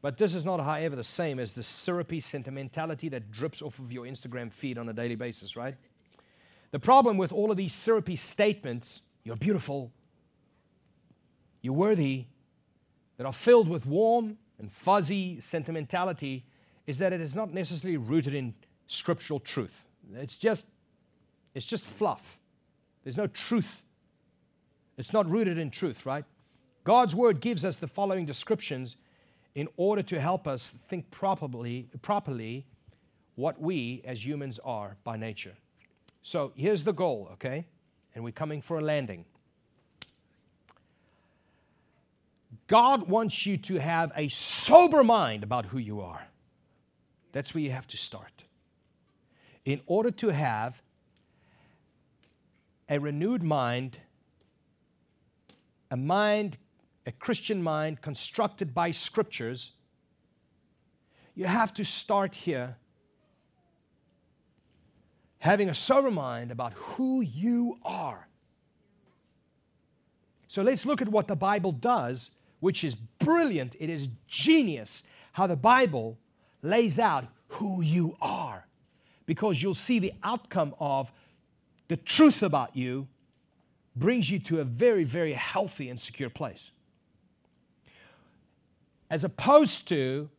but this is not, however, the same as the syrupy sentimentality that drips off of your Instagram feed on a daily basis, right? The problem with all of these syrupy statements, you're beautiful, you're worthy, that are filled with warm and fuzzy sentimentality, is that it is not necessarily rooted in scriptural truth. It's just, it's just fluff. There's no truth. It's not rooted in truth, right? God's Word gives us the following descriptions in order to help us think properly, properly what we as humans are by nature. So here's the goal, okay? And we're coming for a landing. God wants you to have a sober mind about who you are. That's where you have to start. In order to have a renewed mind, a mind a Christian mind constructed by scriptures, you have to start here having a sober mind about who you are. So let's look at what the Bible does, which is brilliant. It is genius how the Bible lays out who you are, because you'll see the outcome of the truth about you brings you to a very, very healthy and secure place. As opposed to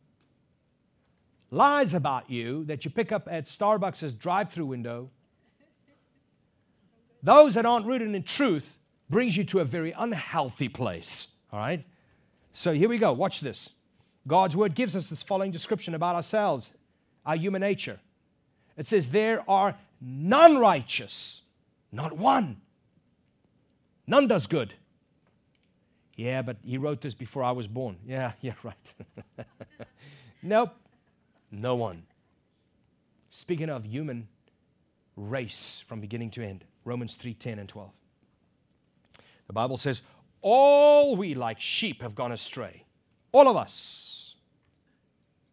lies about you that you pick up at Starbucks' drive-through window, those that aren't rooted in truth brings you to a very unhealthy place, all right? So here we go. Watch this. God's Word gives us this following description about ourselves, our human nature. It says, there are none righteous, not one. None does good. Yeah, but he wrote this before I was born. Yeah, yeah, right. Nope. No one. Speaking of human race from beginning to end, Romans three, ten and twelve. The Bible says, all we like sheep have gone astray. All of us.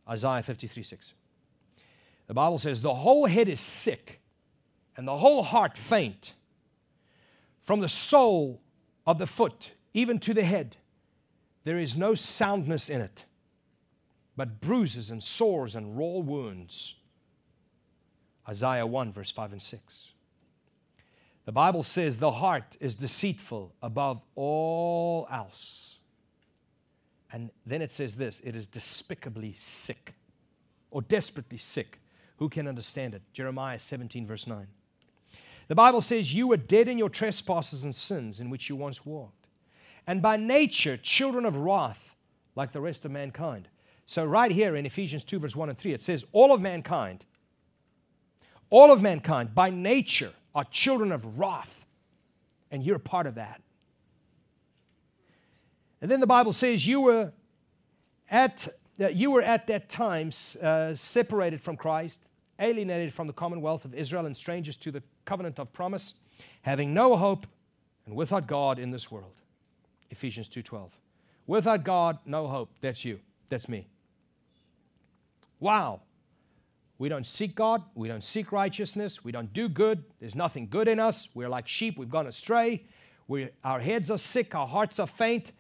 Isaiah fifty-three, six. The Bible says, the whole head is sick and the whole heart faint. From the sole of the foot even to the head, there is no soundness in it, but bruises and sores and raw wounds. Isaiah one, verse five and six. The Bible says the heart is deceitful above all else. And then it says this, it is despicably sick, or desperately sick. Who can understand it? Jeremiah seventeen, verse nine. The Bible says you were dead in your trespasses and sins in which you once walked. And by nature, children of wrath, like the rest of mankind. So right here in Ephesians two, verse one and three, it says, all of mankind, all of mankind, by nature, are children of wrath. And you're part of that. And then the Bible says, you were at, uh, you were at that time uh, separated from Christ, alienated from the commonwealth of Israel, and strangers to the covenant of promise, having no hope and without God in this world. Ephesians two twelve. Without God, no hope. That's you. That's me. Wow. We don't seek God. We don't seek righteousness. We don't do good. There's nothing good in us. We're like sheep. We've gone astray. We're, our heads are sick. Our hearts are faint.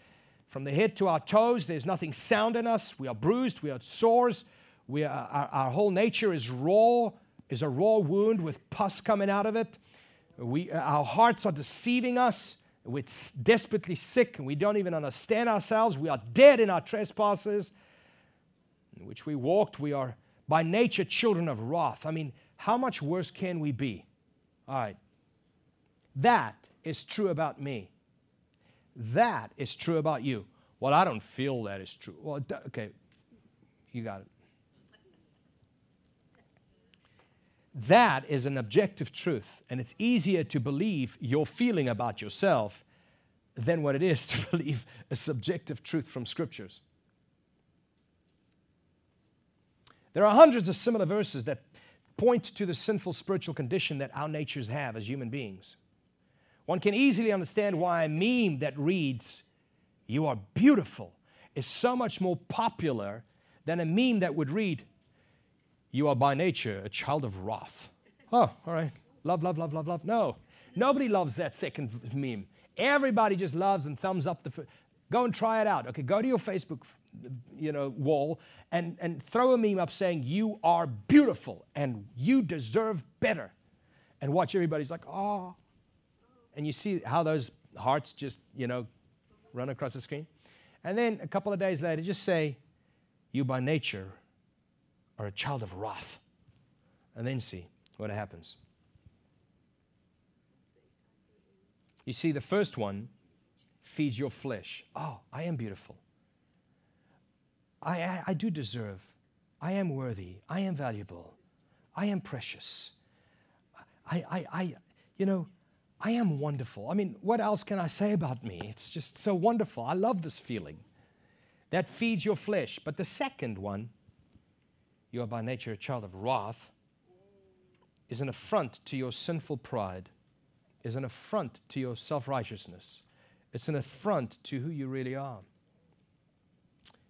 From the head to our toes, there's nothing sound in us. We are bruised. We are sores. We are, our, our whole nature is raw, is a raw wound with pus coming out of it. We, our hearts are deceiving us. We're desperately sick, and we don't even understand ourselves. We are dead in our trespasses, in which we walked. We are by nature children of wrath. I mean, how much worse can we be? All right. That is true about me. That is true about you. Well, I don't feel that is true. Well, okay, you got it. That is an objective truth, and it's easier to believe your feeling about yourself than what it is to believe a subjective truth from Scriptures. There are hundreds of similar verses that point to the sinful spiritual condition that our natures have as human beings. One can easily understand why a meme that reads, "You are beautiful," is so much more popular than a meme that would read, "You are by nature a child of wrath." Oh, all right. Love, love, love, love, love. No. Nobody loves that second meme. Everybody just loves and thumbs up the first. Go and try it out. Okay, go to your Facebook you know, wall and, and throw a meme up saying, "You are beautiful and you deserve better." And watch everybody's like, "Oh." And you see how those hearts just, you know, run across the screen. And then a couple of days later, just say, "You by nature are a child of wrath," and then see what happens. You see, the first one feeds your flesh. Oh, I am beautiful. I, I, I do deserve. I am worthy. I am valuable. I am precious. I, I, I, you know, I am wonderful. I mean, what else can I say about me? It's just so wonderful. I love this feeling. That feeds your flesh. But the second one, "You are by nature a child of wrath," is an affront to your sinful pride, is an affront to your self-righteousness. It's an affront to who you really are.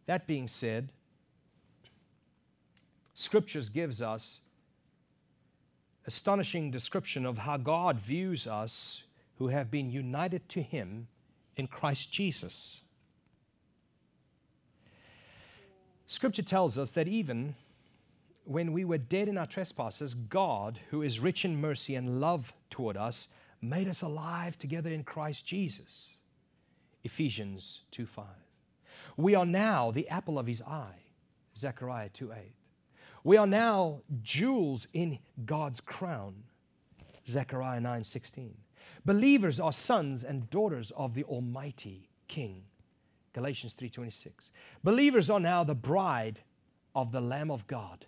That being said, Scriptures gives us astonishing description of how God views us who have been united to Him in Christ Jesus. Scripture tells us that even when we were dead in our trespasses, God, who is rich in mercy and love toward us, made us alive together in Christ Jesus. Ephesians two five. We are now the apple of His eye. Zechariah two eight. We are now jewels in God's crown. Zechariah nine sixteen. Believers are sons and daughters of the Almighty King. Galatians three twenty-six. Believers are now the bride of the Lamb of God.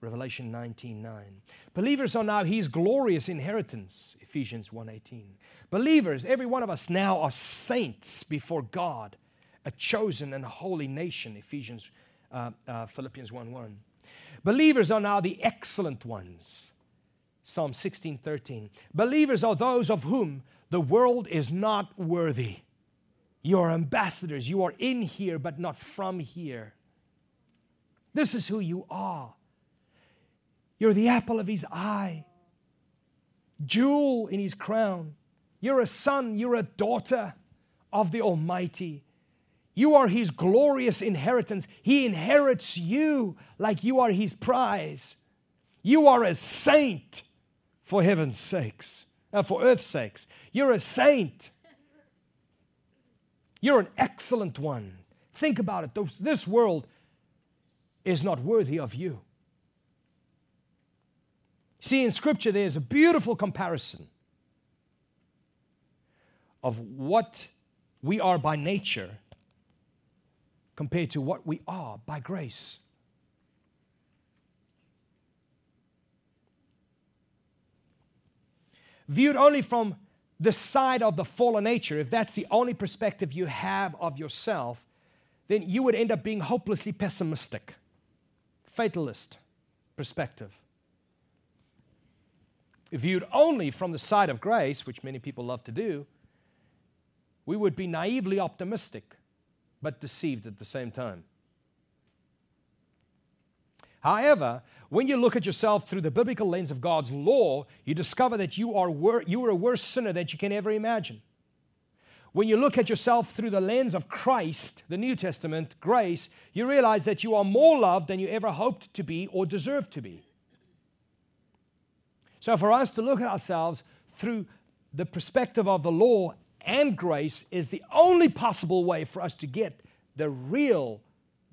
Revelation nineteen nine. Believers are now His glorious inheritance, Ephesians one eighteen. Believers, every one of us now are saints before God, a chosen and holy nation, Ephesians, uh, uh, Philippians one one. Believers are now the excellent ones, Psalm sixteen thirteen. Believers are those of whom the world is not worthy. You are ambassadors. You are in here but not from here. This is who you are. You're the apple of His eye, jewel in His crown. You're a son, you're a daughter of the Almighty. You are His glorious inheritance. He inherits you like you are His prize. You are a saint for heaven's sakes, uh, for earth's sakes. You're a saint. You're an excellent one. Think about it. Those, this world is not worthy of you. See, in Scripture, there's a beautiful comparison of what we are by nature compared to what we are by grace. Viewed only from the side of the fallen nature, if that's the only perspective you have of yourself, then you would end up being hopelessly pessimistic, fatalist perspective. Viewed only from the side of grace, which many people love to do, we would be naively optimistic, but deceived at the same time. However, when you look at yourself through the biblical lens of God's law, you discover that you are, wor you are a worse sinner than you can ever imagine. When you look at yourself through the lens of Christ, the New Testament, grace, you realize that you are more loved than you ever hoped to be or deserved to be. So for us to look at ourselves through the perspective of the law and grace is the only possible way for us to get the real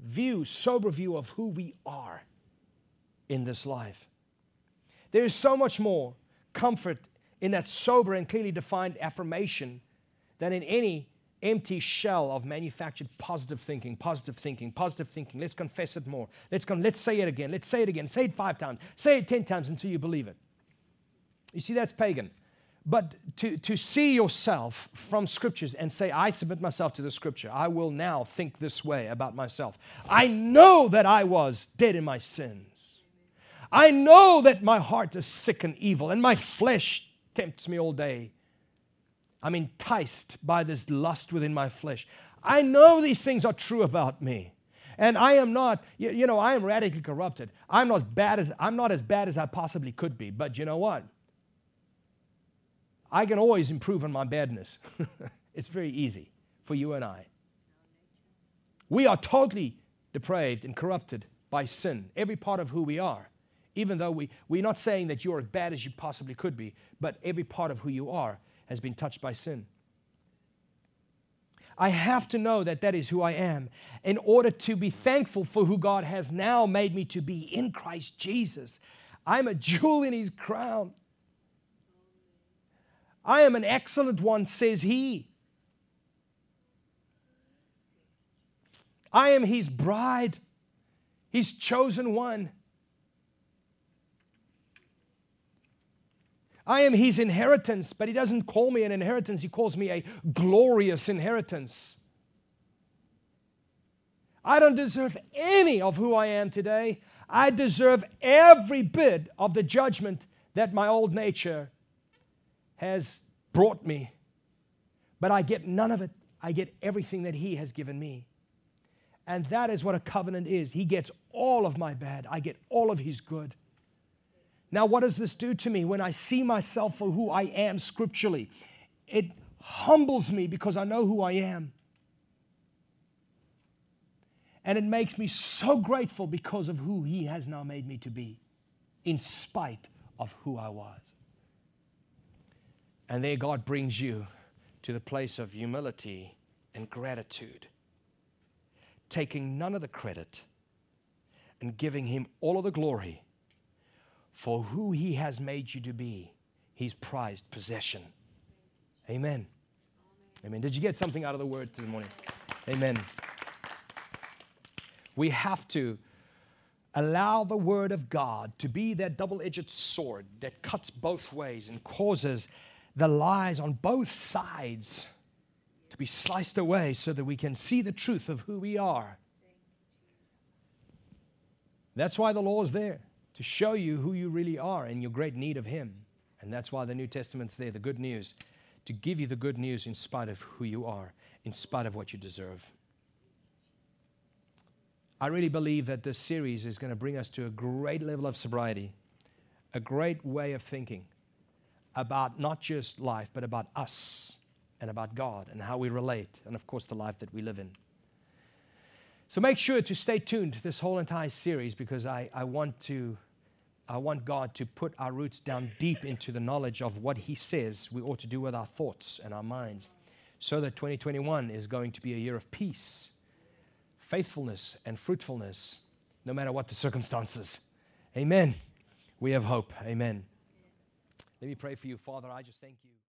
view, sober view of who we are in this life. There is so much more comfort in that sober and clearly defined affirmation than in any empty shell of manufactured positive thinking, positive thinking, positive thinking. Let's confess it more. Let's, con let's say it again. Let's say it again. Say it five times. Say it ten times until you believe it. You see, that's pagan. But to, to see yourself from scriptures and say, I submit myself to the scripture. I will now think this way about myself. I know that I was dead in my sins. I know that my heart is sick and evil, and my flesh tempts me all day. I'm enticed by this lust within my flesh. I know these things are true about me, and I am not, you, you know, I am radically corrupted. I'm not as bad as, I'm not as bad as I possibly could be, but you know what? I can always improve on my badness. It's very easy for you and I. We are totally depraved and corrupted by sin, every part of who we are. Even though we, we're not saying that you're as bad as you possibly could be, but every part of who you are has been touched by sin. I have to know that that is who I am in order to be thankful for who God has now made me to be in Christ Jesus. I'm a jewel in His crown. I am an excellent one, says He. I am His bride, His chosen one. I am His inheritance, but He doesn't call me an inheritance. He calls me a glorious inheritance. I don't deserve any of who I am today. I deserve every bit of the judgment that my old nature has brought me. But I get none of it. I get everything that He has given me. And that is what a covenant is. He gets all of my bad. I get all of His good. Now, what does this do to me when I see myself for who I am scripturally? It humbles me because I know who I am. And it makes me so grateful because of who He has now made me to be, in spite of who I was. And there God brings you to the place of humility and gratitude, taking none of the credit and giving Him all of the glory for who He has made you to be, His prized possession. Amen. Amen. Did you get something out of the word this morning? Amen. We have to allow the word of God to be that double-edged sword that cuts both ways and causes the lies on both sides to be sliced away so that we can see the truth of who we are. That's why the law is there, to show you who you really are and your great need of Him. And that's why the New Testament's there, the good news, to give you the good news in spite of who you are, in spite of what you deserve. I really believe that this series is going to bring us to a great level of sobriety, a great way of thinking about not just life, but about us and about God and how we relate and, of course, the life that we live in. So make sure to stay tuned this whole entire series, because I, I, want to, I want God to put our roots down deep into the knowledge of what He says we ought to do with our thoughts and our minds, so that twenty twenty-one is going to be a year of peace, faithfulness, and fruitfulness, no matter what the circumstances. Amen. We have hope. Amen. Let me pray for you. Father, I just thank You.